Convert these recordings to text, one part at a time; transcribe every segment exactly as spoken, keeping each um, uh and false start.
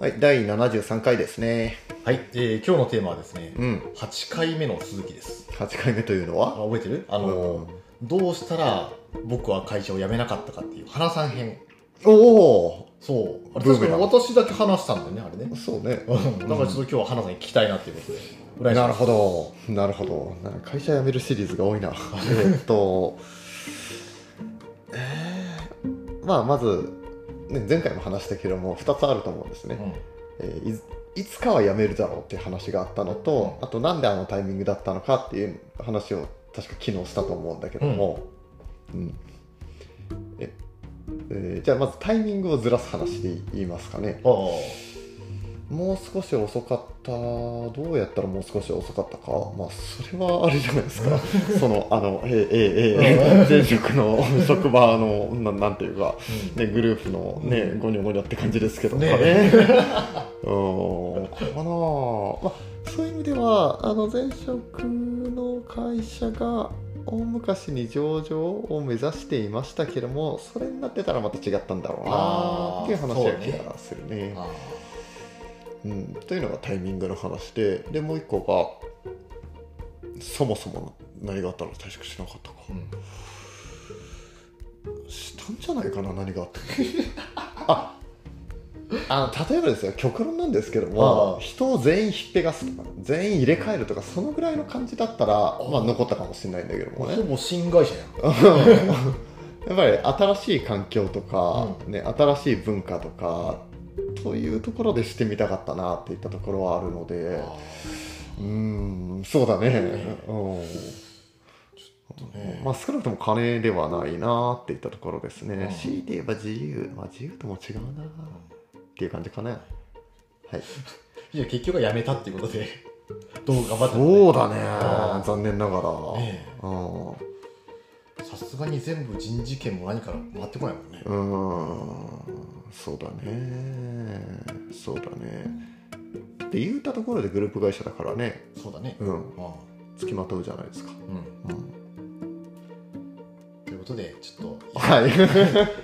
はい、だいななじゅうさんかいですね。はい、えー、今日のテーマはですね、うん、はちかいめの続きです。はちかいめというのは、あ、覚えてる？あの、うん、どうしたら僕は会社を辞めなかったかっていう原さん編。おお、そう、あれ確かに私だけ話したんだよね、あれね。そうねだからちょっと今日は原さんに聞きたいなっていうことで、うん、なるほどなるほど、なんか会社辞めるシリーズが多いなえっとえー、まあまずね、前回も話したけどもふたつあると思うんですね、うん、えー、い, いつかは辞めるだろうっていう話があったのと、うん、あとなんであのタイミングだったのかっていう話を確か昨日したと思うんだけども、うんうん、ええー、じゃあまずタイミングをずらす話で言いますかね。あ、もう少し遅かった、どうやったらもう少し遅かったか、まあそれはあれじゃないですかそのあのえー、えー、えー、前職の職場の な, なんていうか、ね、グループのねゴニョゴニョって感じですけどねえうんかな、まあ、そういう意味ではあの前職の会社が大昔に上場を目指していましたけども、それになってたらまた違ったんだろうなっていう話は気がするね。うん、というのがタイミングの話で、でもう一個がそもそも何があったら退職しなかったか、うん、したんじゃないかな、何があったかああの例えばですよ、極論なんですけども、人を全員引っぺがすとか全員入れ替えるとかそのぐらいの感じだったら、まあ、残ったかもしれないんだけどもね。ほぼ新会社やんやっぱり新しい環境とか、うんね、新しい文化とかというところでしてみたかったなっていったところはあるので、うーん、そうだね、うん、ちょっとね、まあ少なくとも金ではないなっていったところですね、うん、強いて言えば自由、まあ自由とも違うなっていう感じかね。はいいや結局はやめたっていうことでどう頑張ったのね。そうだね、残念ながら、ね、うん、さすがに全部人事権も何から回ってこないもんね。うーん、そうだね、そうだね。って言ったところでグループ会社だからね。そうだね。うん。付きまとうじゃないですか。うん。うん、ということでちょっと、はい、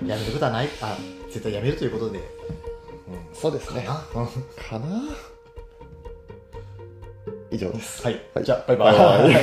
やめることはない。あ、絶対やめるということで。うん、そうですね。かな。かな以上です。はい。はい、じゃあバイバイ。